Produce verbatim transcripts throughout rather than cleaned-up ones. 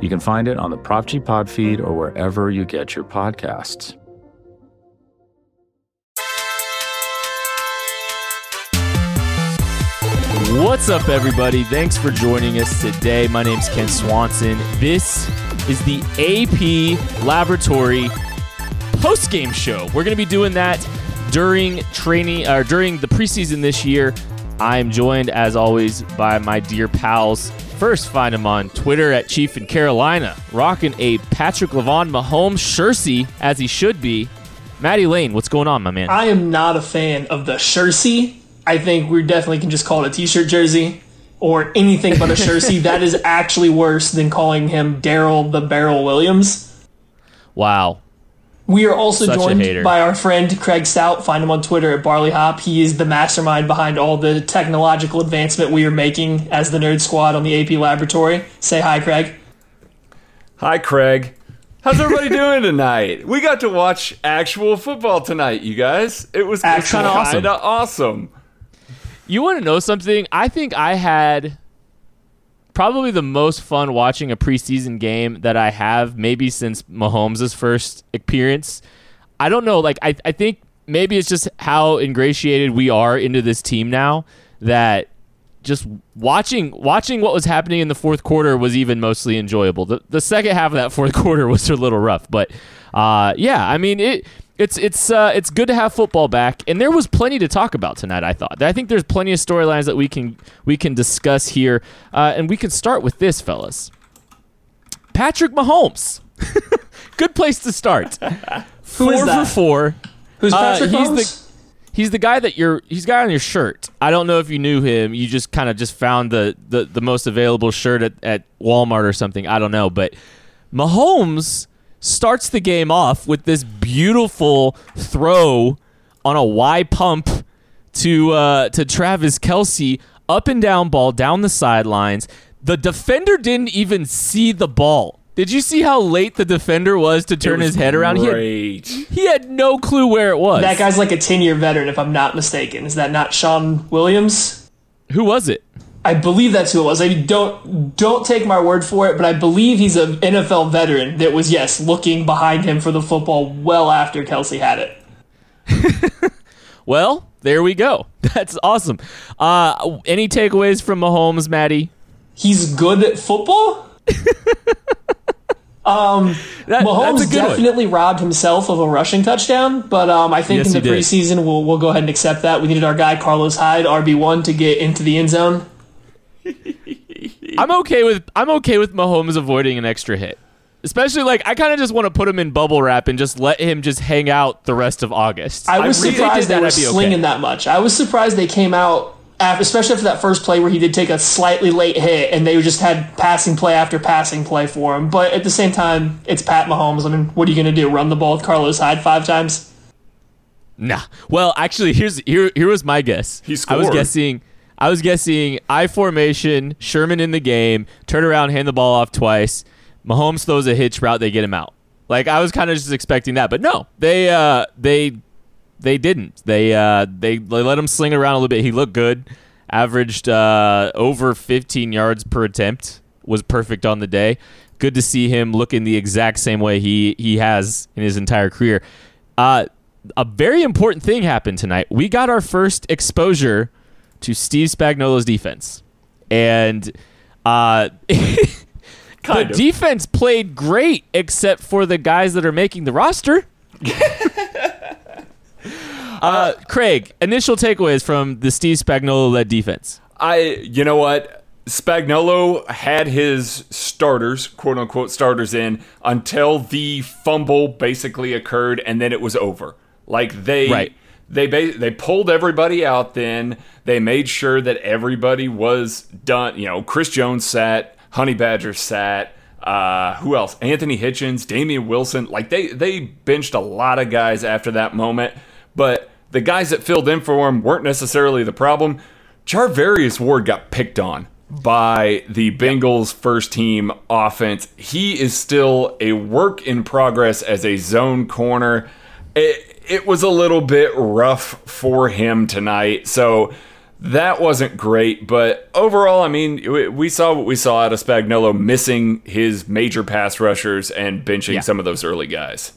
You can find it on the Prof G Pod feed or wherever you get your podcasts. What's up, everybody? Thanks for joining us today. My name's Ken Swanson. This is the A P Laboratory post-game show. We're going to be doing that during training or during the preseason this year. I'm joined, as always, by my dear pals. First, find him on Twitter at Chief in Carolina, rocking a Patrick LeVon Mahomes jersey, as he should be. Maddie Lane, what's going on, my man? I am not a fan of the jersey. I think we definitely can just call it a t-shirt jersey or anything but a jersey. That is actually worse than calling him Daryl the Barrel Williams. Wow. We are also Such joined by our friend Craig Stout. Find him on Twitter at Barley Hop. He is the mastermind behind all the technological advancement we are making as the Nerd Squad on the A P Laboratory. Say hi, Craig. Hi, Craig. How's everybody doing tonight? We got to watch actual football tonight, you guys. It was kind of awesome. awesome. You want to know something? I think I had probably the most fun watching a preseason game that I have maybe since Mahomes' first appearance. I don't know. Like I, I think maybe it's just how ingratiated we are into this team now that just watching watching what was happening in the fourth quarter was even mostly enjoyable. The the second half of that fourth quarter was a little rough, but uh, yeah, I mean it. It's it's uh, it's good to have football back, and there was plenty to talk about tonight, I thought. I think there's plenty of storylines that we can we can discuss here, uh, and we can start with this, fellas. Patrick Mahomes. Good place to start. Four Who for four. Who's Patrick uh, he's Mahomes? The, he's the guy that you're. He's the guy on your shirt. I don't know if you knew him. You just kind of just found the, the, the most available shirt at, at Walmart or something. I don't know, but Mahomes starts the game off with this beautiful throw on a Y pump to uh, to Travis Kelsey, up and down ball down the sidelines. The defender didn't even see the ball. Did you see how late the defender was to turn was his head around? Great. He had, he had no clue where it was. That guy's like a ten-year veteran, if I'm not mistaken. Is that not Sean Williams? Who was it? I believe that's who it was. I don't don't take my word for it, but I believe he's an N F L veteran that was, yes, looking behind him for the football well after Kelsey had it. Well, there we go. That's awesome. Uh, any takeaways from Mahomes, Maddie? He's good at football? um, that, Mahomes definitely one. robbed himself of a rushing touchdown, but um, I think yes, in the preseason we'll, we'll go ahead and accept that. We needed our guy Carlos Hyde, R B one, to get into the end zone. I'm okay with I'm okay with Mahomes avoiding an extra hit, especially like I kind of just want to put him in bubble wrap and just let him just hang out the rest of August. I was I really surprised they, they were slinging okay. that much. I was surprised they came out, after, especially after that first play where he did take a slightly late hit, and they just had passing play after passing play for him. But at the same time, it's Pat Mahomes. I mean, what are you going to do? Run the ball with Carlos Hyde five times? Nah. Well, actually, here's here here was my guess. He scored. I was guessing. I was guessing I formation, Sherman in the game, turn around, hand the ball off twice. Mahomes throws a hitch route, they get him out. Like I was kind of just expecting that, but no, they uh, they they didn't. They uh, they let him sling around a little bit. He looked good, averaged uh, over fifteen yards per attempt, was perfect on the day. Good to see him looking the exact same way he he has in his entire career. Uh, a very important thing happened tonight. We got our first exposure to Steve Spagnuolo's defense, and uh, the of. defense played great except for the guys that are making the roster. uh, Craig, initial takeaways from the Steve Spagnuolo-led defense. I, you know what, Spagnuolo had his starters, quote unquote starters, in until the fumble basically occurred, and then it was over. Like they. Right. They they pulled everybody out then. They made sure that everybody was done. You know, Chris Jones sat, Honey Badger sat, Uh, who else? Anthony Hitchens, Damian Wilson. Like, they, they benched a lot of guys after that moment. But the guys that filled in for him weren't necessarily the problem. Charvarius Ward got picked on by the Bengals first team offense. He is still a work in progress as a zone corner. It, it was a little bit rough for him tonight, so that wasn't great. But overall, I mean, we saw what we saw out of Spagnuolo, missing his major pass rushers and benching yeah. some of those early guys.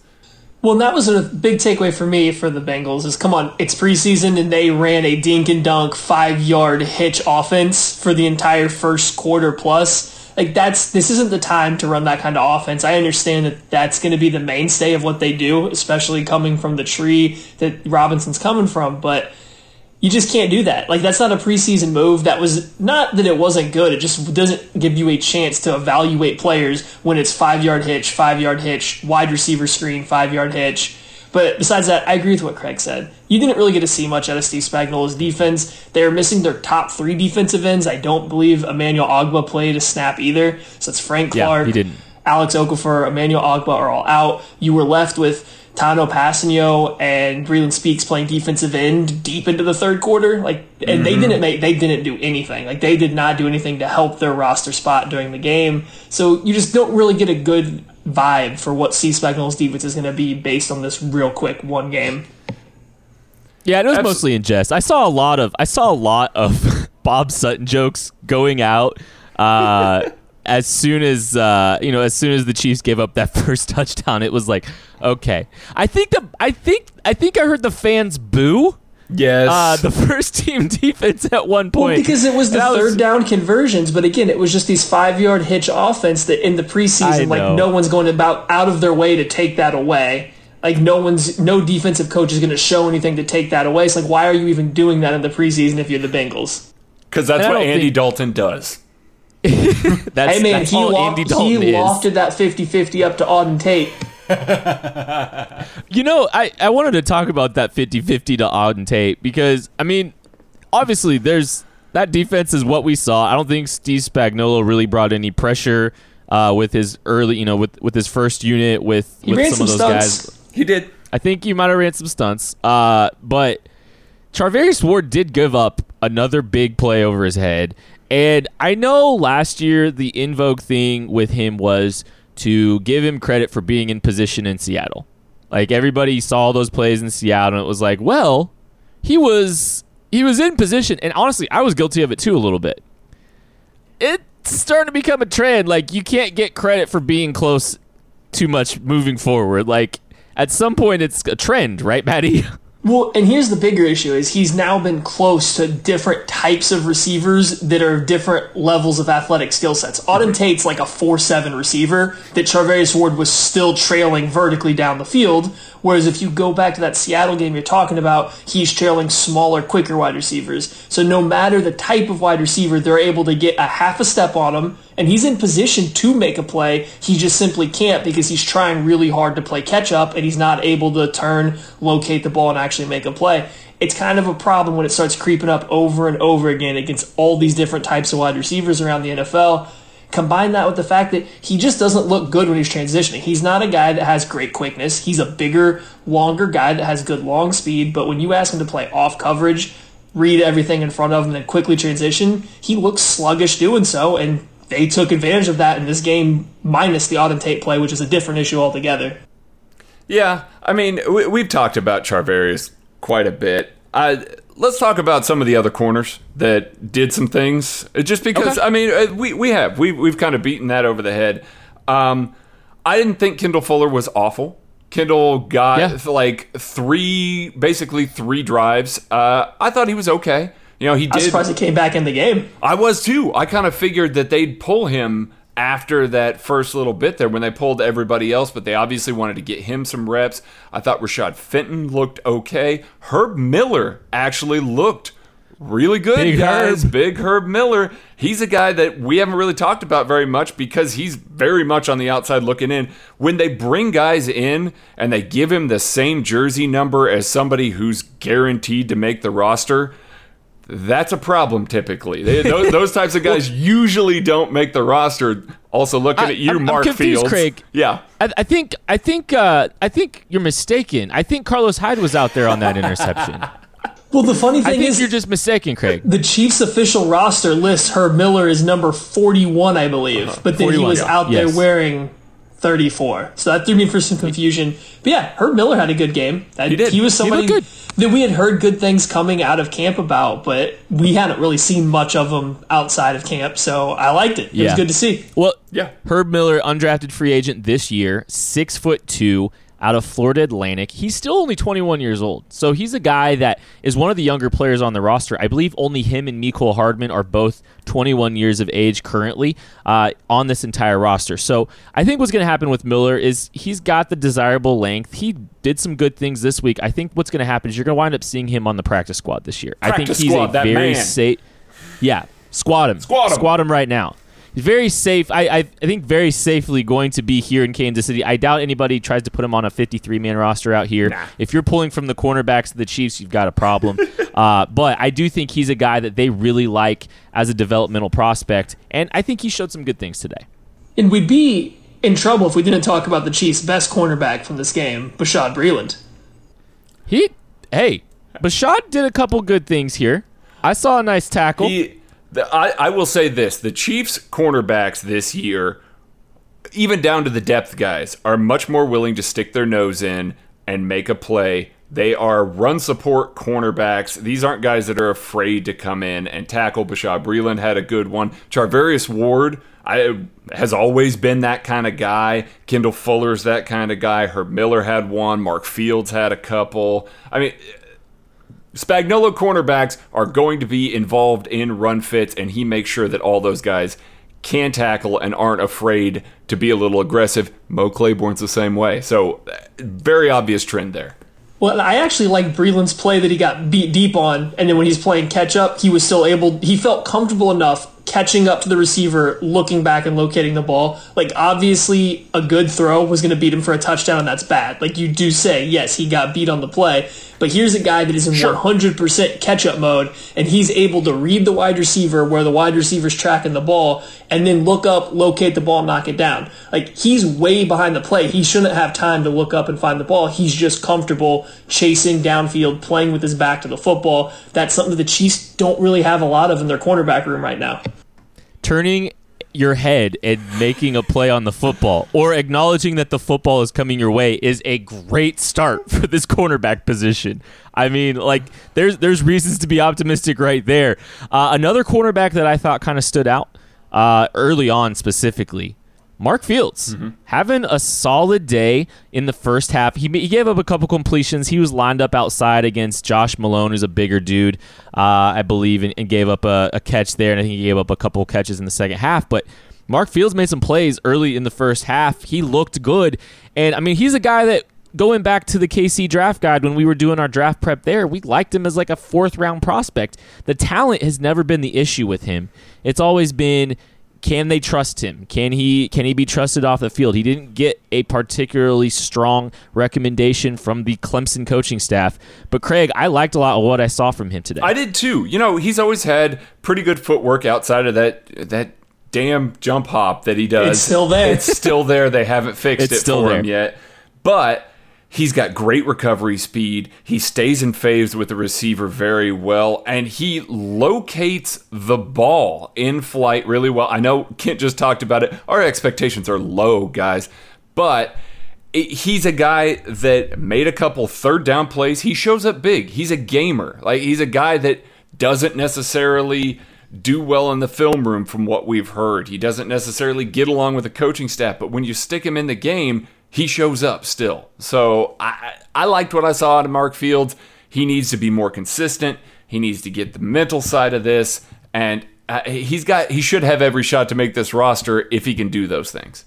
Well, and that was a big takeaway for me for the Bengals is, come on, it's preseason, and they ran a dink and dunk five-yard hitch offense for the entire first quarter plus. Like, that's this isn't the time to run that kind of offense. I understand that that's going to be the mainstay of what they do, especially coming from the tree that Robinson's coming from, but you just can't do that. Like, that's not a preseason move. That was not that it wasn't good. It just doesn't give you a chance to evaluate players when it's five-yard hitch, five-yard hitch, wide receiver screen, five-yard hitch. But besides that, I agree with what Craig said. You didn't really get to see much out of Steve Spagnuolo's defense. They're missing their top three defensive ends. I don't believe Emmanuel Ogba played a snap either. So it's Frank Clark, yeah, he didn't. Alex Okafor, Emmanuel Ogba are all out. You were left with Tano Passanio and Breeland Speaks playing defensive end deep into the third quarter, like, and mm-hmm. they didn't make, they didn't do anything. Like, they did not do anything to help their roster spot during the game. So you just don't really get a good vibe for what Steve Spagnuolo's defense is going to be based on this real quick one game. Yeah, it was Absolutely. mostly in jest. I saw a lot of I saw a lot of Bob Sutton jokes going out. Uh, As soon as uh, you know, as soon as the Chiefs gave up that first touchdown, it was like, okay. I think the I think I think I heard the fans boo. Yes, uh, the first team defense at one point, well, because it was the third was, down conversions. But again, it was just these five yard hitch offense that in the preseason, like, no one's going about out of their way to take that away. Like, no one's no defensive coach is going to show anything to take that away. It's like, why are you even doing that in the preseason if you're the Bengals? Because that's what Andy think- Dalton does. that's, hey man, that's he, loft, he lofted that fifty-fifty up to Auden Tate. You know, I, I wanted to talk about that fifty-fifty to Auden Tate because, I mean, obviously there's that defense is what we saw. I don't think Steve Spagnuolo really brought any pressure uh, with his early, you know, with, with his first unit with, with some, some of those stunts. guys. He did. I think he might have ran some stunts, uh, but Charvarius Ward did give up another big play over his head. And I know last year the invoke thing with him was to give him credit for being in position in Seattle. Like, everybody saw those plays in Seattle, and it was like, well, he was he was in position. And honestly, I was guilty of it too a little bit. It's starting to become a trend. Like, you can't get credit for being close too much moving forward. Like, at some point, it's a trend, right, Maddie? Well, and here's the bigger issue is he's now been close to different types of receivers that are different levels of athletic skill sets. Auden Tate's like a four seven receiver that Charvarius Ward was still trailing vertically down the field, whereas if you go back to that Seattle game you're talking about, he's trailing smaller, quicker wide receivers. So no matter the type of wide receiver, they're able to get a half a step on him, and he's in position to make a play. He just simply can't because he's trying really hard to play catch-up, and he's not able to turn, locate the ball, and actually make a play. It's kind of a problem when it starts creeping up over and over again against all these different types of wide receivers around the N F L. Combine that with the fact that he just doesn't look good when he's transitioning. He's not a guy that has great quickness. He's a bigger, longer guy that has good long speed, but when you ask him to play off coverage, read everything in front of him, and then quickly transition, he looks sluggish doing so, and they took advantage of that in this game, minus the Auden Tate play, which is a different issue altogether. Yeah, I mean, we, we've talked about Charvarius quite a bit. I, let's talk about some of the other corners that did some things. Just because, okay. I mean, we we have. We, we've kind of beaten that over the head. Um, I didn't think Kendall Fuller was awful. Kendall got yeah. like three, basically three drives. Uh, I thought he was okay. You know, he did. I was surprised he came back in the game. I was too. I kind of figured that they'd pull him after that first little bit there when they pulled everybody else, but they obviously wanted to get him some reps. I thought Rashad Fenton looked okay. Herb Miller actually looked really good, Big guys. Herb. Big Herb Miller. He's a guy that we haven't really talked about very much because he's very much on the outside looking in. When they bring guys in and they give him the same jersey number as somebody who's guaranteed to make the roster, that's a problem typically. They, those, those types of guys well, usually don't make the roster. Also looking I, at you, I'm, Mark I'm confused, Fields. Craig. Yeah, I, I think I think uh, I think you're mistaken. I think Carlos Hyde was out there on that interception. Well, the funny thing I think is you're just mistaken, Craig. The Chiefs' official roster lists Herb Miller is number forty-one, I believe, uh-huh. but then he was yeah. out yes. there wearing thirty-four. So that threw me for some confusion. But yeah, Herb Miller had a good game. That, he did. He was somebody he that we had heard good things coming out of camp about, but we hadn't really seen much of him outside of camp. So I liked it. It yeah. was good to see. Well, yeah, Herb Miller, undrafted free agent this year, six foot two, out of Florida Atlantic. He's still only twenty-one years old. So he's a guy that is one of the younger players on the roster. I believe only him and Mecole Hardman are both twenty-one years of age currently uh, on this entire roster. So I think what's going to happen with Miller is he's got the desirable length. He did some good things this week. I think what's going to happen is you're going to wind up seeing him on the practice squad this year. Practice I think he's squad, a very safe. Yeah, squad him. Squad him. Squad him right now. Very safe. I, I I think very safely going to be here in Kansas City. I doubt anybody tries to put him on a fifty-three man roster out here. Nah. If you're pulling from the cornerbacks of the Chiefs, you've got a problem. uh, but I do think he's a guy that they really like as a developmental prospect, and I think he showed some good things today. And we'd be in trouble if we didn't talk about the Chiefs' best cornerback from this game, Bashaud Breeland. He, hey, Bashaud did a couple good things here. I saw a nice tackle. He, I, I will say this. The Chiefs' cornerbacks this year, even down to the depth guys, are much more willing to stick their nose in and make a play. They are run support cornerbacks. These aren't guys that are afraid to come in and tackle. Bashaud Breeland had a good one. Charvarius Ward I, has always been that kind of guy. Kendall Fuller's that kind of guy. Herb Miller had one. Mark Fields had a couple. I mean... Spagnuolo cornerbacks are going to be involved in run fits, and he makes sure that all those guys can tackle and aren't afraid to be a little aggressive. Mo Claiborne's the same way. So, very obvious trend there. Well, I actually like Breeland's play that he got beat deep on, and then when he's playing catch-up, he was still able, he felt comfortable enough catching up to the receiver, looking back and locating the ball. Like, obviously, a good throw was going to beat him for a touchdown, and that's bad. Like, you do say, yes, he got beat on the play, but here's a guy that is in sure. one hundred percent catch-up mode, and he's able to read the wide receiver where the wide receiver's tracking the ball, and then look up, locate the ball, knock it down. Like, he's way behind the play. He shouldn't have time to look up and find the ball. He's just comfortable chasing downfield, playing with his back to the football. That's something that the Chiefs don't really have a lot of in their cornerback room right now. Turning your head and making a play on the football or acknowledging that the football is coming your way is a great start for this cornerback position. I mean, like, there's there's reasons to be optimistic right there. Uh, another cornerback that I thought kind of stood out uh, early on specifically, Mark Fields, mm-hmm. having a solid day in the first half. He, he gave up a couple completions. He was lined up outside against Josh Malone, who's a bigger dude, uh, I believe, and, and gave up a, a catch there. And I think he gave up a couple catches in the second half. But Mark Fields made some plays early in the first half. He looked good. And, I mean, he's a guy that, going back to the K C draft guide, when we were doing our draft prep there, we liked him as like a fourth-round prospect. The talent has never been the issue with him. It's always been... Can they trust him? Can he can he be trusted off the field? He didn't get a particularly strong recommendation from the Clemson coaching staff. But, Craig, I liked a lot of what I saw from him today. I did, too. You know, he's always had pretty good footwork outside of that that damn jump hop that he does. It's still there. It's still there. They haven't fixed it's it still for there. him yet. But... he's got great recovery speed. He stays in phase with the receiver very well, and he locates the ball in flight really well. I know Kent just talked about it. Our expectations are low, guys, but it, he's a guy that made a couple third down plays. He shows up big. He's a gamer. Like, he's a guy that doesn't necessarily do well in the film room from what we've heard. He doesn't necessarily get along with the coaching staff, but when you stick him in the game, he shows up still. So I, I liked what I saw out of Mark Fields. He needs to be more consistent. He needs to get the mental side of this. And he's got he should have every shot to make this roster if he can do those things.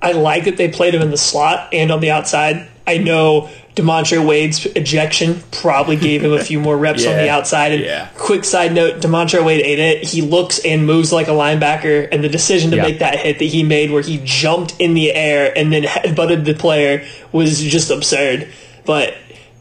I like that they played him in the slot and on the outside. I know DeMontre Wade's ejection probably gave him a few more reps yeah, on the outside. And yeah. Quick side note, DeMontre Wade ate it. He looks and moves like a linebacker, and the decision to yeah. make that hit that he made where he jumped in the air and then headbutted the player was just absurd. But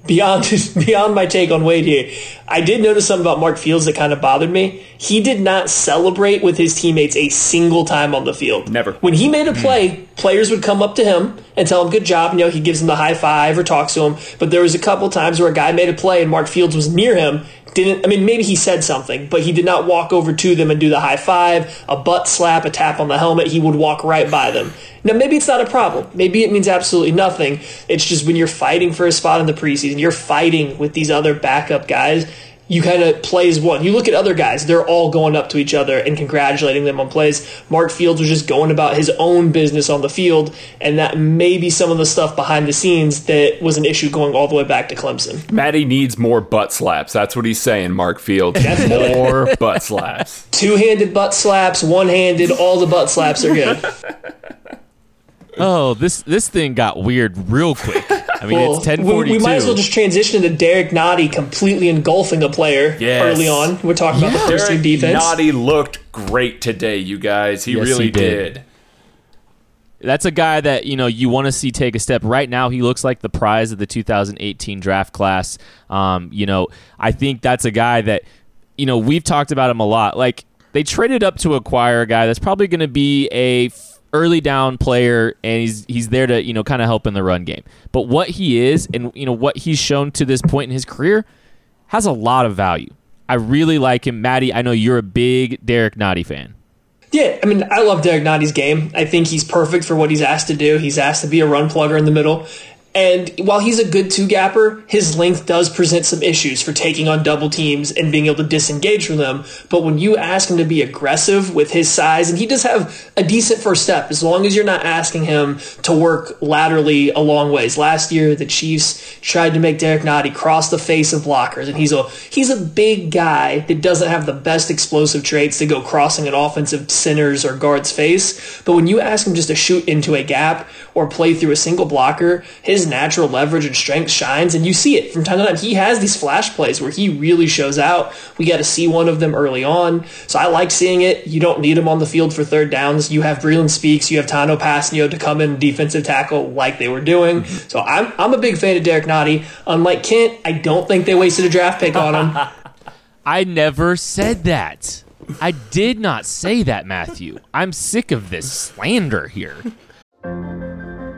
beyond beyond my take on Wade here, I did notice something about Mark Fields that kind of bothered me. He did not celebrate with his teammates a single time on the field. Never. When he made a play, players would come up to him and tell him good job. You know, he gives him the high five or talks to him. But there was a couple times where a guy made a play and Mark Fields was near him. Didn't I mean, maybe he said something, but he did not walk over to them and do the high five, a butt slap, a tap on the helmet. He would walk right by them. Now, maybe it's not a problem. Maybe it means absolutely nothing. It's just when you're fighting for a spot in the preseason, you're fighting with these other backup guys, you kind of play as one. You look at other guys, they're all going up to each other and congratulating them on plays. Mark Fields was just going about his own business on the field, and that may be some of the stuff behind the scenes that was an issue going all the way back to Clemson. Maddie needs more butt slaps. That's what he's saying, Mark Fields. Definitely. More butt slaps. Two-handed butt slaps, one-handed, all the butt slaps are good. Oh, this this thing got weird real quick. I mean, well, it's ten forty-two. We might as well just transition to Derrick Nnadi completely engulfing a player yes. early on. We're talking yeah. about the first team defense. Derrick Nnadi looked great today, you guys. He yes, really he did. did. That's a guy that, you know, you want to see take a step. Right now, he looks like the prize of the two thousand eighteen draft class. Um, you know, I think that's a guy that, you know, we've talked about him a lot. Like, they traded up to acquire a guy that's probably going to be a early down player, and he's he's there to, you know, kind of help in the run game. But what he is and, you know, what he's shown to this point in his career has a lot of value. I really like him. Maddie, I know you're a big Derrick Nnadi fan. Yeah, I mean, I love Derrick Nnadi's game. I think he's perfect for what he's asked to do. He's asked to be a run plugger in the middle. And while he's a good two-gapper, his length does present some issues for taking on double teams and being able to disengage from them. But when you ask him to be aggressive with his size, and he does have a decent first step, as long as you're not asking him to work laterally a long ways. Last year, the Chiefs tried to make Derrick Nnadi cross the face of blockers, and he's a he's a big guy that doesn't have the best explosive traits to go crossing an offensive center's or guard's face. But when you ask him just to shoot into a gap or play through a single blocker, his natural leverage and strength shines, and you see it from time to time. He has these flash plays where he really shows out. We got to see one of them early on, so I like seeing it. You don't need him on the field for third downs. You have Breeland Speaks, you have Tano Passanio to come in and defensive tackle like they were doing. So I'm I'm a big fan of Derrick Nnadi. Unlike Kent, I don't think they wasted a draft pick on him. I never said that. I did not say that, Matthew. I'm sick of this slander here.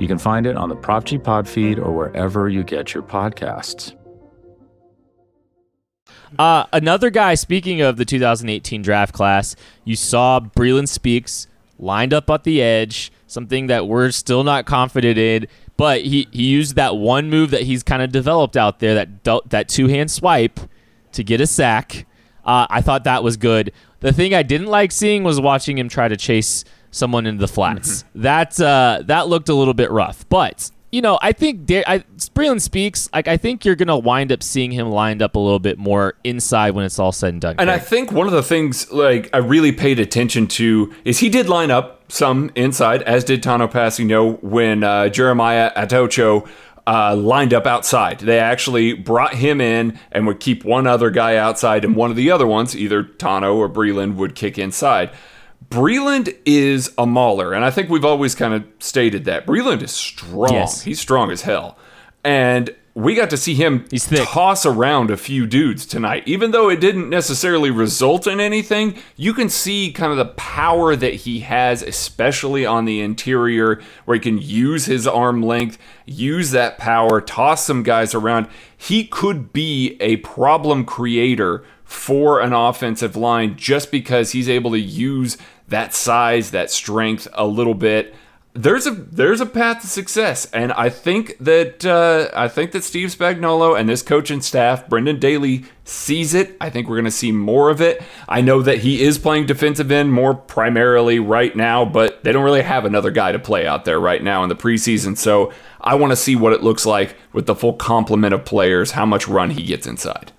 You can find it on the Prop G Pod feed or wherever you get your podcasts. Uh, another guy, speaking of the two thousand eighteen draft class, you saw Breeland Speaks lined up at the edge, something that we're still not confident in, but he, he used that one move that he's kind of developed out there, that, that two-hand swipe to get a sack. Uh, I thought that was good. The thing I didn't like seeing was watching him try to chase someone into the flats. Mm-hmm. That uh, that looked a little bit rough, but you know, I think De- I, Breeland Speaks. Like, I think you're gonna wind up seeing him lined up a little bit more inside when it's all said and done. And Craig, I think one of the things like I really paid attention to is he did line up some inside, as did Tano Passanio when uh, Jeremiah Attaochu uh, lined up outside. They actually brought him in and would keep one other guy outside, and one of the other ones, either Tano or Breeland, would kick inside. Breeland is a mauler, and I think we've always kind of stated that. Breeland is strong. Yes. He's strong as hell. And we got to see him toss around a few dudes tonight. Even though it didn't necessarily result in anything, you can see kind of the power that he has, especially on the interior, where he can use his arm length, use that power, toss some guys around. He could be a problem creator for an offensive line just because he's able to use that size, that strength a little bit. There's a there's a path to success, and I think that uh, I think that Steve Spagnuolo and this coaching staff, Brendan Daly, sees it. I think we're going to see more of it. I know that he is playing defensive end more primarily right now, but they don't really have another guy to play out there right now in the preseason. So I want to see what it looks like with the full complement of players, how much run he gets inside.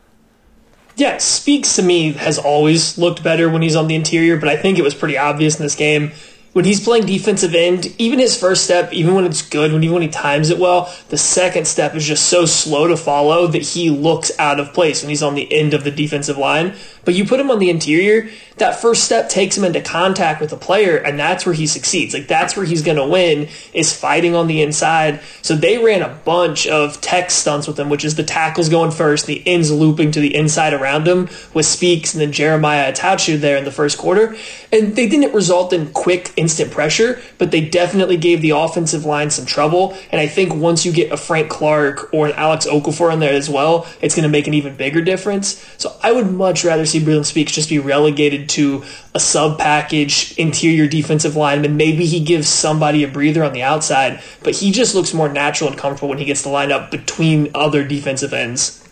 yeah, Speaks to me has always looked better when he's on the interior, but I think it was pretty obvious in this game. When he's playing defensive end, even his first step, even when it's good, when even when he times it well, the second step is just so slow to follow that he looks out of place when he's on the end of the defensive line. But you put him on the interior, that first step takes him into contact with the player, and that's where he succeeds. Like, that's where he's going to win, is fighting on the inside. So they ran a bunch of tech stunts with him, which is the tackles going first, the ends looping to the inside around him with Speaks and then Jeremiah Attaochu there in the first quarter. And they didn't result in quick instant pressure, but they definitely gave the offensive line some trouble. And I think once you get a Frank Clark or an Alex Okafor in there as well, it's going to make an even bigger difference. So I would much rather see Breeland Speaks just be relegated to a sub-package interior defensive lineman. Maybe he gives somebody a breather on the outside, but he just looks more natural and comfortable when he gets to line up between other defensive ends.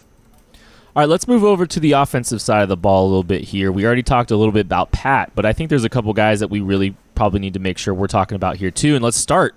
All right, let's move over to the offensive side of the ball a little bit here. We already talked a little bit about Pat, but I think there's a couple guys that we really probably need to make sure we're talking about here too. And let's start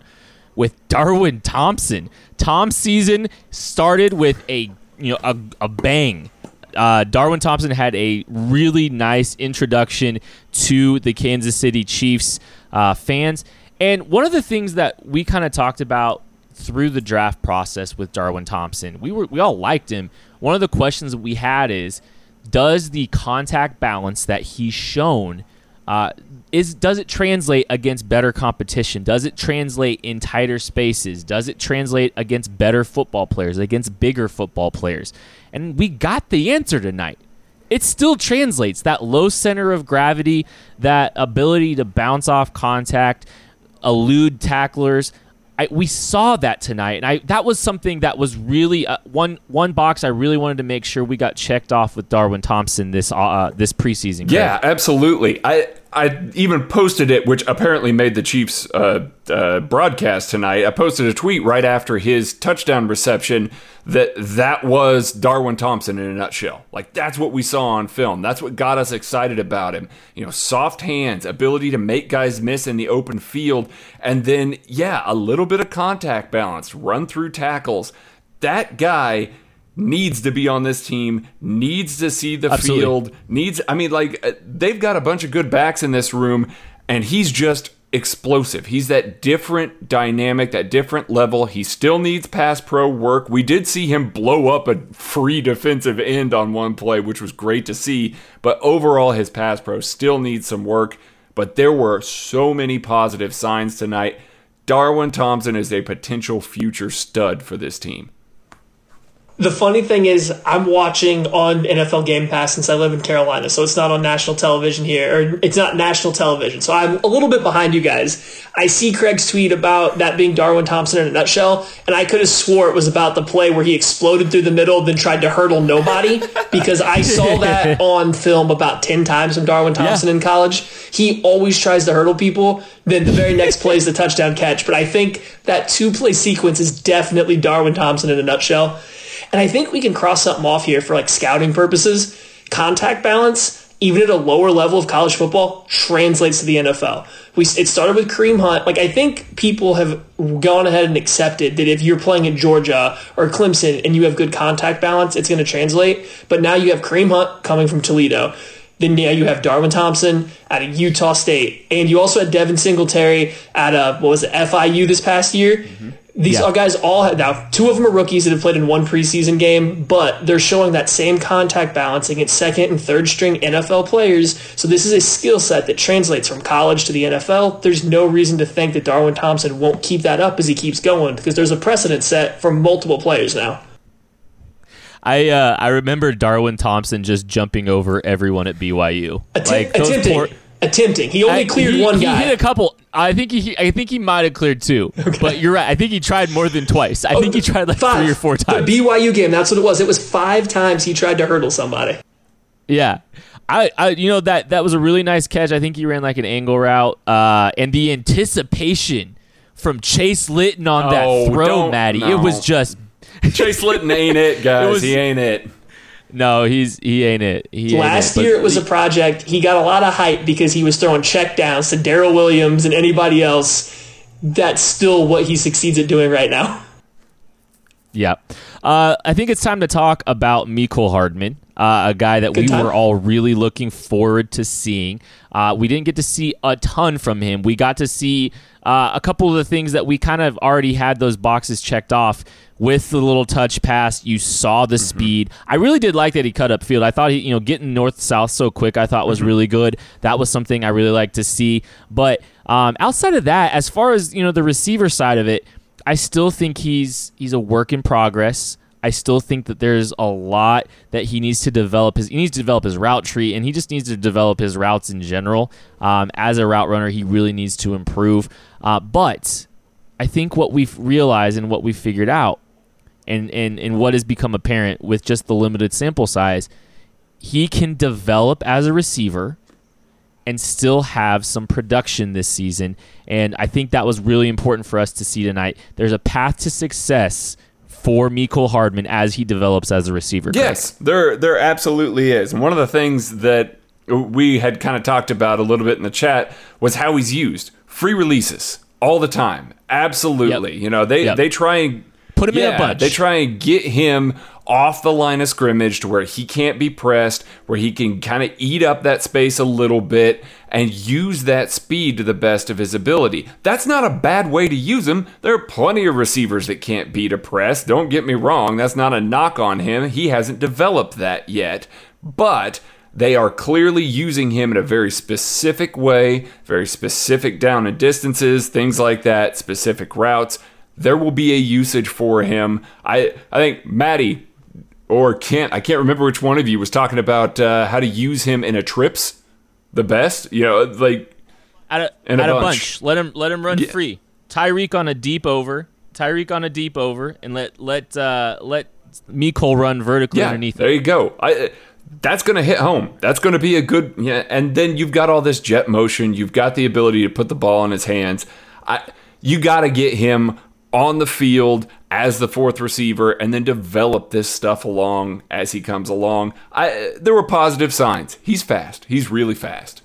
with Darwin Thompson. Tom's season started with a you know a, a bang. Uh, Darwin Thompson had a really nice introduction to the Kansas City Chiefs uh, fans. And one of the things that we kind of talked about through the draft process with Darwin Thompson, we were we all liked him. One of the questions we had is, does the contact balance that he's shown, uh, is does it translate against better competition? Does it translate in tighter spaces? Does it translate against better football players, against bigger football players? And we got the answer tonight. It still translates. That low center of gravity, that ability to bounce off contact, elude tacklers, I, we saw that tonight, and I that was something that was really uh, one one box I really wanted to make sure we got checked off with Darwin Thompson this uh, this preseason. Grade. Yeah, absolutely. I I even posted it, which apparently made the Chiefs uh, uh, broadcast tonight. I posted a tweet right after his touchdown reception that that was Darwin Thompson in a nutshell. Like, that's what we saw on film. That's what got us excited about him. You know, soft hands, ability to make guys miss in the open field, and then, yeah, a little bit of contact balance, run through tackles. That guy needs to be on this team, needs to see the Absolutely. field, needs, I mean, like, they've got a bunch of good backs in this room, and he's just explosive. He's that different dynamic, that different level. He still needs pass pro work. We did see him blow up a free defensive end on one play, which was great to see, but overall, his pass pro still needs some work, but there were so many positive signs tonight. Darwin Thompson is a potential future stud for this team. The funny thing is, I'm watching on N F L Game Pass since I live in Carolina, so it's not on national television here, or it's not national television, so I'm a little bit behind you guys. I see Craig's tweet about that being Darwin Thompson in a nutshell, and I could have swore it was about the play where he exploded through the middle, then tried to hurdle nobody, because I saw that on film about ten times from Darwin Thompson yeah. in college. He always tries to hurdle people, then the very next play is the touchdown catch, but I think that two-play sequence is definitely Darwin Thompson in a nutshell. And I think we can cross something off here for like scouting purposes. Contact balance, even at a lower level of college football, translates to the N F L. We, it started with Kareem Hunt. Like, I think people have gone ahead and accepted that if you're playing in Georgia or Clemson and you have good contact balance, it's going to translate. But now you have Kareem Hunt coming from Toledo. Then now you have Darwin Thompson out of Utah State. And you also had Devin Singletary out of, what was it, F I U this past year. Mm-hmm. These yeah. guys all have, now two of them are rookies that have played in one preseason game, but they're showing that same contact balance against second and third string N F L players. So this is a skill set that translates from college to the N F L. There's no reason to think that Darwin Thompson won't keep that up as he keeps going, because there's a precedent set for multiple players now. I uh, I remember Darwin Thompson just jumping over everyone at B Y U. Attempt, like those attempting. Poor- Attempting, he only I, cleared he, one he guy. He hit a couple. I think he, I think he might have cleared two. Okay. But you're right. I think he tried more than twice. I oh, think he tried like five. three or four times. The B Y U game. That's what it was. It was five times he tried to hurdle somebody. Yeah, I, I, you know that that was a really nice catch. I think he ran like an angle route, uh, and the anticipation from Chase Litton on oh, that throw, Maddie. No. It was just Chase Litton ain't it, guys. It was, he ain't it. No, he's he ain't it. He Last ain't it, year it was he, a project. He got a lot of hype because he was throwing checkdowns to Darrell Williams and anybody else. That's still what he succeeds at doing right now. Yeah. Uh, I think it's time to talk about Mecole Hardman. uh, a guy that Good we time. were all really looking forward to seeing. Uh, we didn't get to see a ton from him. We got to see uh, a couple of the things that we kind of already had those boxes checked off with the little touch pass. You saw the mm-hmm. speed. I really did like that he cut upfield. I thought he, you know, getting north south so quick, I thought was mm-hmm. really good. That was something I really liked to see. But um, outside of that, as far as, you know, the receiver side of it, I still think he's he's a work in progress. I still think that there's a lot that he needs to develop. His, he needs to develop his route tree, and he just needs to develop his routes in general. Um, as a route runner, he really needs to improve. Uh, but I think what we've realized and what we've figured out and, and, and what has become apparent with just the limited sample size, he can develop as a receiver and still have some production this season. And I think that was really important for us to see tonight. There's a path to success for Mecole Hardman as he develops as a receiver. Yes, there there absolutely is. And one of the things that we had kind of talked about a little bit in the chat was how he's used. Free releases all the time. Absolutely. Yep. You know, they, yep. they try and put him yeah, in a bunch. They try and get him off the line of scrimmage to where he can't be pressed, where he can kind of eat up that space a little bit and use that speed to the best of his ability. That's not a bad way to use him. There are plenty of receivers that can't beat a press. Don't get me wrong. That's not a knock on him. He hasn't developed that yet. But they are clearly using him in a very specific way, very specific down and distances, things like that, specific routes. There will be a usage for him. I, I think Maddie or Kent, I can't remember which one of you was talking about uh, how to use him in a trips the best. You know, like at a, in a, at bunch. a bunch. Let him let him run yeah. free. Tyreek on a deep over. Tyreek on a deep over, and let let uh, let Mecole run vertically yeah, underneath. There him. you go. I. That's going to hit home. That's going to be a good. Yeah, and then you've got all this jet motion. You've got the ability to put the ball in his hands. I. You got to get him on the field as the fourth receiver and then develop this stuff along as he comes along. I, there were positive signs. He's fast. He's really fast.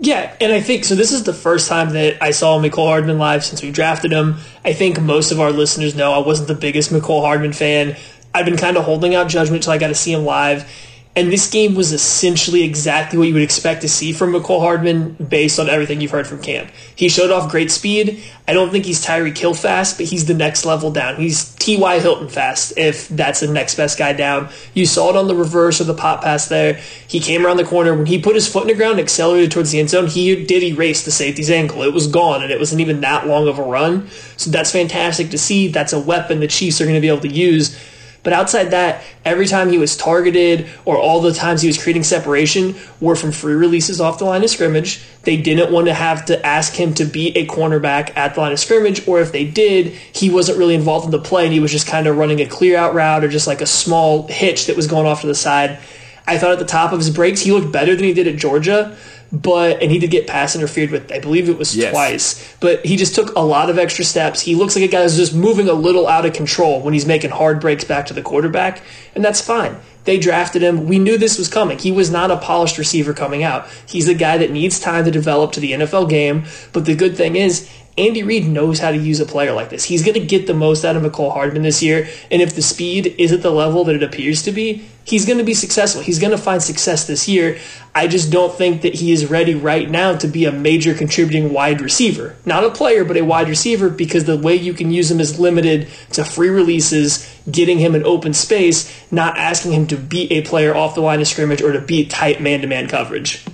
Yeah, and I think, so this is the first time that I saw Mecole Hardman live since we drafted him. I think most of our listeners know I wasn't the biggest Mecole Hardman fan. I've been kind of holding out judgment till I got to see him live. And this game was essentially exactly what you would expect to see from Mecole Hardman based on everything you've heard from camp. He showed off great speed. I don't think he's Tyreek Hill fast, but he's the next level down. He's T Y Hilton fast, if that's the next best guy down. You saw it on the reverse of the pop pass there. He came around the corner. When he put his foot in the ground and accelerated towards the end zone, he did erase the safety's ankle. It was gone, and it wasn't even that long of a run. So that's fantastic to see. That's a weapon the Chiefs are going to be able to use. But outside that, every time he was targeted or all the times he was creating separation were from free releases off the line of scrimmage. They didn't want to have to ask him to be a cornerback at the line of scrimmage, or if they did, he wasn't really involved in the play and he was just kind of running a clear out route or just like a small hitch that was going off to the side. I thought at the top of his breaks, he looked better than he did at Georgia. But and he did get pass interfered with, I believe it was yes. twice. But he just took a lot of extra steps. He looks like a guy who's just moving a little out of control when he's making hard breaks back to the quarterback, and that's fine. They drafted him. We knew this was coming. He was not a polished receiver coming out. He's a guy that needs time to develop to the N F L game. But the good thing is, Andy Reid knows how to use a player like this. He's going to get the most out of Mecole Hardman this year, and if the speed isn't the level that it appears to be, he's going to be successful. He's going to find success this year. I just don't think that he is ready right now to be a major contributing wide receiver. Not a player, but a wide receiver, because the way you can use him is limited to free releases, getting him in open space, not asking him to beat a player off the line of scrimmage or to beat tight man-to-man coverage.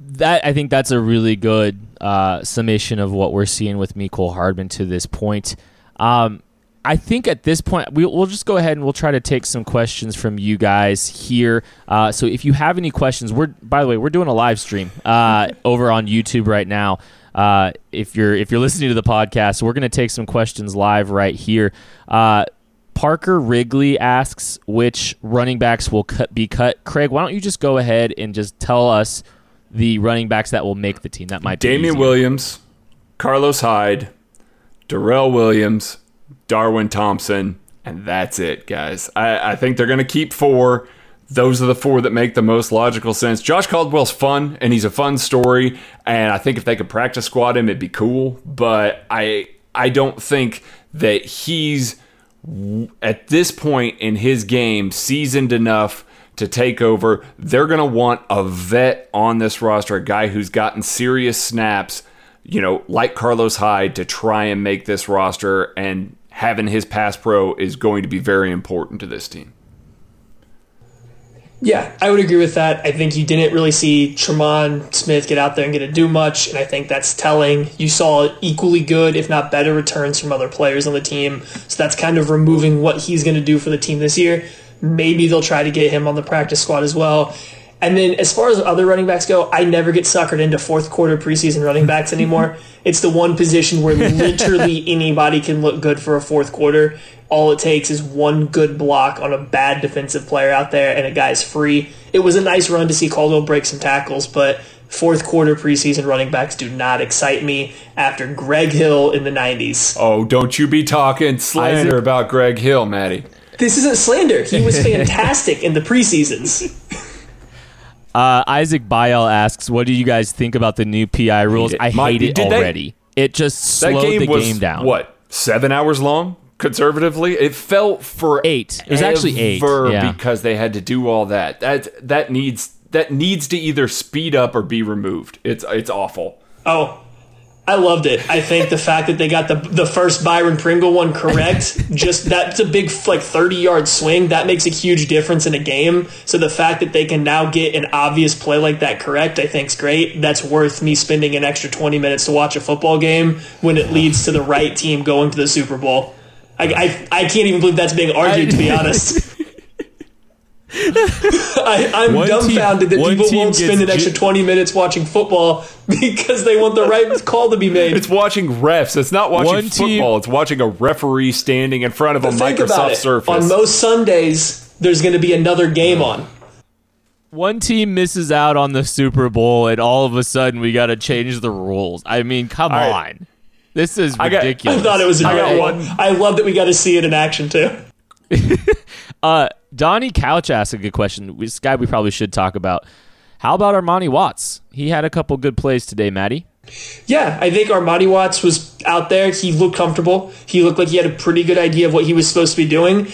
That I think that's a really good uh, summation of what we're seeing with Mecole Hardman to this point. Um, I think at this point, we, we'll just go ahead and we'll try to take some questions from you guys here. Uh, so if you have any questions, we're by the way, we're doing a live stream uh, over on YouTube right now. Uh, if you're if you're listening to the podcast, we're going to take some questions live right here. Uh, Parker Wrigley asks, which running backs will cut, be cut? Craig, why don't you just go ahead and just tell us the running backs that will make the team. That might be Damian easy. Williams, Carlos Hyde, Darrell Williams, Darwin Thompson, and that's it, guys. I, I think they're going to keep four. Those are the four that make the most logical sense. Josh Caldwell's fun, and he's a fun story, and I think if they could practice squad him, it'd be cool, but I I don't think that he's at this point in his game, seasoned enough to take over. They're going to want a vet on this roster, a guy who's gotten serious snaps, you know, like Carlos Hyde, to try and make this roster. And having his pass pro is going to be very important to this team. Yeah, I would agree with that. I think you didn't really see Tremon Smith get out there and get to do much, and I think that's telling. You saw equally good, if not better, returns from other players on the team, so that's kind of removing what he's going to do for the team this year. Maybe they'll try to get him on the practice squad as well. And then as far as other running backs go, I never get suckered into fourth quarter preseason running backs anymore. It's the one position where literally anybody can look good for a fourth quarter. All it takes is one good block on a bad defensive player out there, and a guy's free. It was a nice run to see Caldwell break some tackles, but fourth quarter preseason running backs do not excite me after Greg Hill in the nineties. Oh, don't you be talking slander about Greg Hill, Maddie. This isn't slander. He was fantastic in the preseasons. Uh, Isaac Bayal asks, what do you guys think about the new P I rules? Hate I hate My, it already. They, it just slowed game the was, game down. What, seven hours long, conservatively? It fell for eight. It was actually eight. Yeah. Because they had to do all that. That that needs that needs to either speed up or be removed. It's it's awful. Oh, I loved it. I think the fact that they got the the first Byron Pringle one correct, just that's a big like thirty-yard swing. That makes a huge difference in a game. So the fact that they can now get an obvious play like that correct, I think is great. That's worth me spending an extra twenty minutes to watch a football game when it leads to the right team going to the Super Bowl. I, I, I can't even believe that's being argued, to be honest. I, I'm one dumbfounded team, that people won't spend an extra twenty minutes watching football because they want the right call to be made. It's watching refs. It's not watching one football. Team, it's watching a referee standing in front of a Microsoft Surface. On most Sundays, there's going to be another game on. One team misses out on the Super Bowl, and all of a sudden we got to change the rules. I mean, come all on. Right. This is ridiculous. I, got, I thought it was a great one. I love that we got to see it in action, too. uh, Donnie Couch asked a good question. This guy we probably should talk about. How about Armani Watts? He had a couple good plays today, Maddie. Yeah, I think Armani Watts was out there. He looked comfortable. He looked like he had a pretty good idea of what he was supposed to be doing.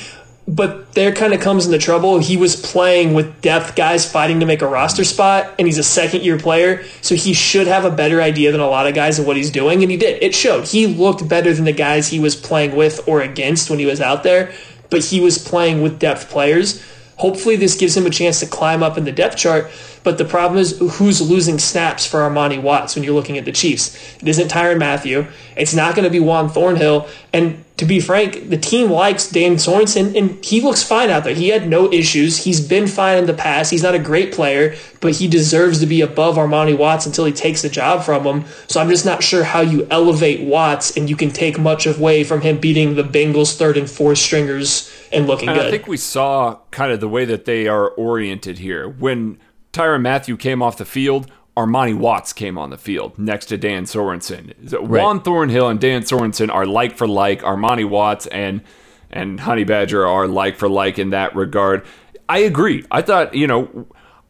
But there kind of comes into trouble. He was playing with depth guys fighting to make a roster spot, and he's a second-year player, so he should have a better idea than a lot of guys of what he's doing, and he did. It showed. He looked better than the guys he was playing with or against when he was out there, but he was playing with depth players. Hopefully this gives him a chance to climb up in the depth chart, but the problem is who's losing snaps for Armani Watts when you're looking at the Chiefs. It isn't Tyrann Mathieu. It's not going to be Juan Thornhill. And to be frank, the team likes Dan Sorensen, and he looks fine out there. He had no issues. He's been fine in the past. He's not a great player, but he deserves to be above Armani Watts until he takes the job from him. So I'm just not sure how you elevate Watts and you can take much away from him beating the Bengals third and fourth stringers and looking and good. I think we saw kind of the way that they are oriented here. When Tyrann Mathieu came off the field, Armani Watts came on the field next to Dan Sorensen. Right. Juan Thornhill and Dan Sorensen are like for like. Armani Watts and and Honey Badger are like for like in that regard. I agree. I thought, you know,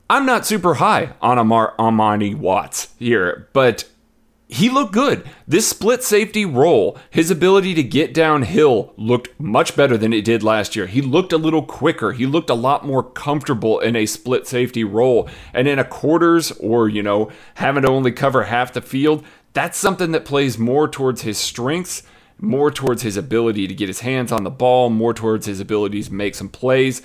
I'm not super high on Amar, Armani Watts here, but he looked good. This split safety role, his ability to get downhill looked much better than it did last year. He looked a little quicker. He looked a lot more comfortable in a split safety role. And in a quarters or, you know, having to only cover half the field, that's something that plays more towards his strengths, more towards his ability to get his hands on the ball, more towards his ability to make some plays.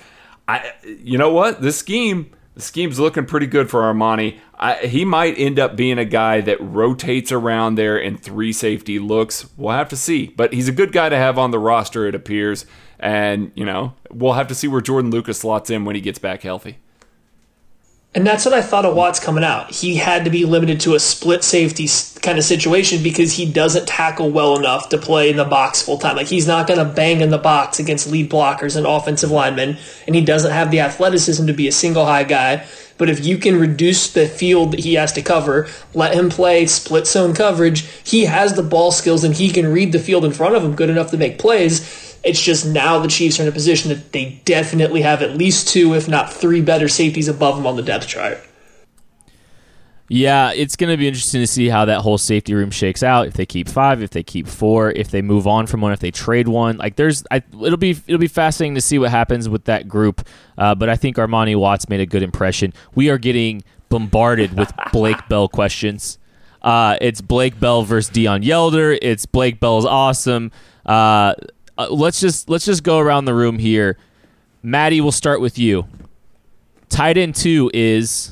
I, you know what? This scheme... The scheme's looking pretty good for Armani. I, he might end up being a guy that rotates around there in three safety looks. We'll have to see. But he's a good guy to have on the roster, it appears. And, you know, we'll have to see where Jordan Lucas slots in when he gets back healthy. And that's what I thought of Watts coming out. He had to be limited to a split safety kind of situation because he doesn't tackle well enough to play in the box full time. Like, he's not going to bang in the box against lead blockers and offensive linemen, and he doesn't have the athleticism to be a single high guy. But if you can reduce the field that he has to cover, let him play split zone coverage, he has the ball skills and he can read the field in front of him good enough to make plays. It's just now the Chiefs are in a position that they definitely have at least two, if not three, better safeties above them on the depth chart. Yeah, it's going to be interesting to see how that whole safety room shakes out. If they keep five, if they keep four, if they move on from one, if they trade one, like there's, I, it'll be it'll be fascinating to see what happens with that group. Uh, but I think Armani Watts made a good impression. We are getting bombarded with Blake Bell questions. Uh, it's Blake Bell versus Dion Yelder. It's Blake Bell's awesome. Uh, let's just let's just go around the room here. Maddie, we'll start with you. Tight end two is.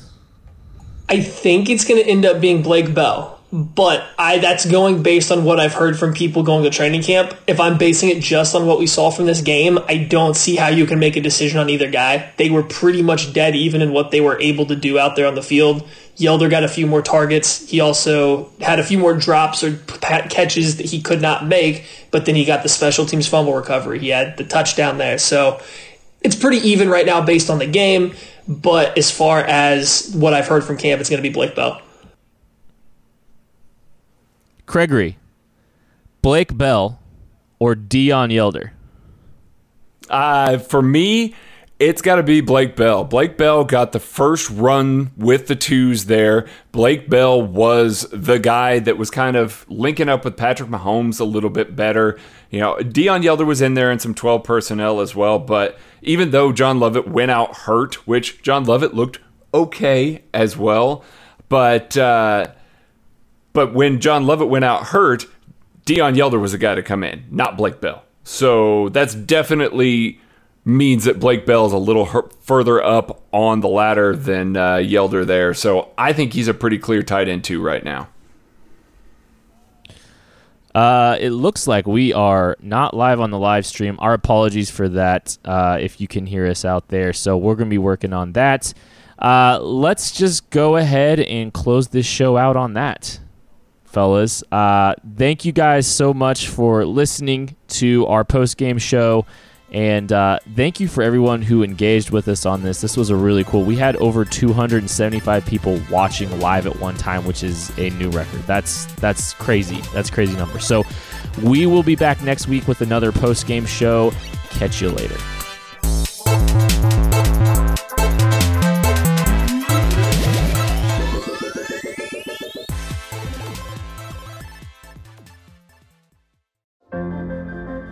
I think it's going to end up being Blake Bell, but I that's going based on what I've heard from people going to training camp. If I'm basing it just on what we saw from this game, I don't see how you can make a decision on either guy. They were pretty much dead even in what they were able to do out there on the field. Yelder got a few more targets. He also had a few more drops or catches that he could not make, but then he got the special teams fumble recovery. He had the touchdown there. So it's pretty even right now based on the game. But as far as what I've heard from camp, it's going to be Blake Bell. Gregory, Blake Bell or Dion Yelder? Uh, for me, it's got to be Blake Bell. Blake Bell got the first run with the twos there. Blake Bell was the guy that was kind of linking up with Patrick Mahomes a little bit better. You know, Dion Yelder was in there in some twelve personnel as well, but even though John Lovett went out hurt, which John Lovett looked okay as well, but uh, but when John Lovett went out hurt, Dion Yelder was the guy to come in, not Blake Bell. So that's definitely means that Blake Bell is a little her- further up on the ladder than uh, Yelder there. So I think he's a pretty clear tight end two right now. Uh, it looks like we are not live on the live stream. Our apologies for that, uh, if you can hear us out there. So we're going to be working on that. Uh, let's just go ahead and close this show out on that, fellas. Uh, thank you guys so much for listening to our post-game show. And uh, thank you for everyone who engaged with us on this. This was a really cool. We had over two hundred seventy-five people watching live at one time, which is a new record. That's that's crazy. That's a crazy number. So we will be back next week with another post-game show. Catch you later.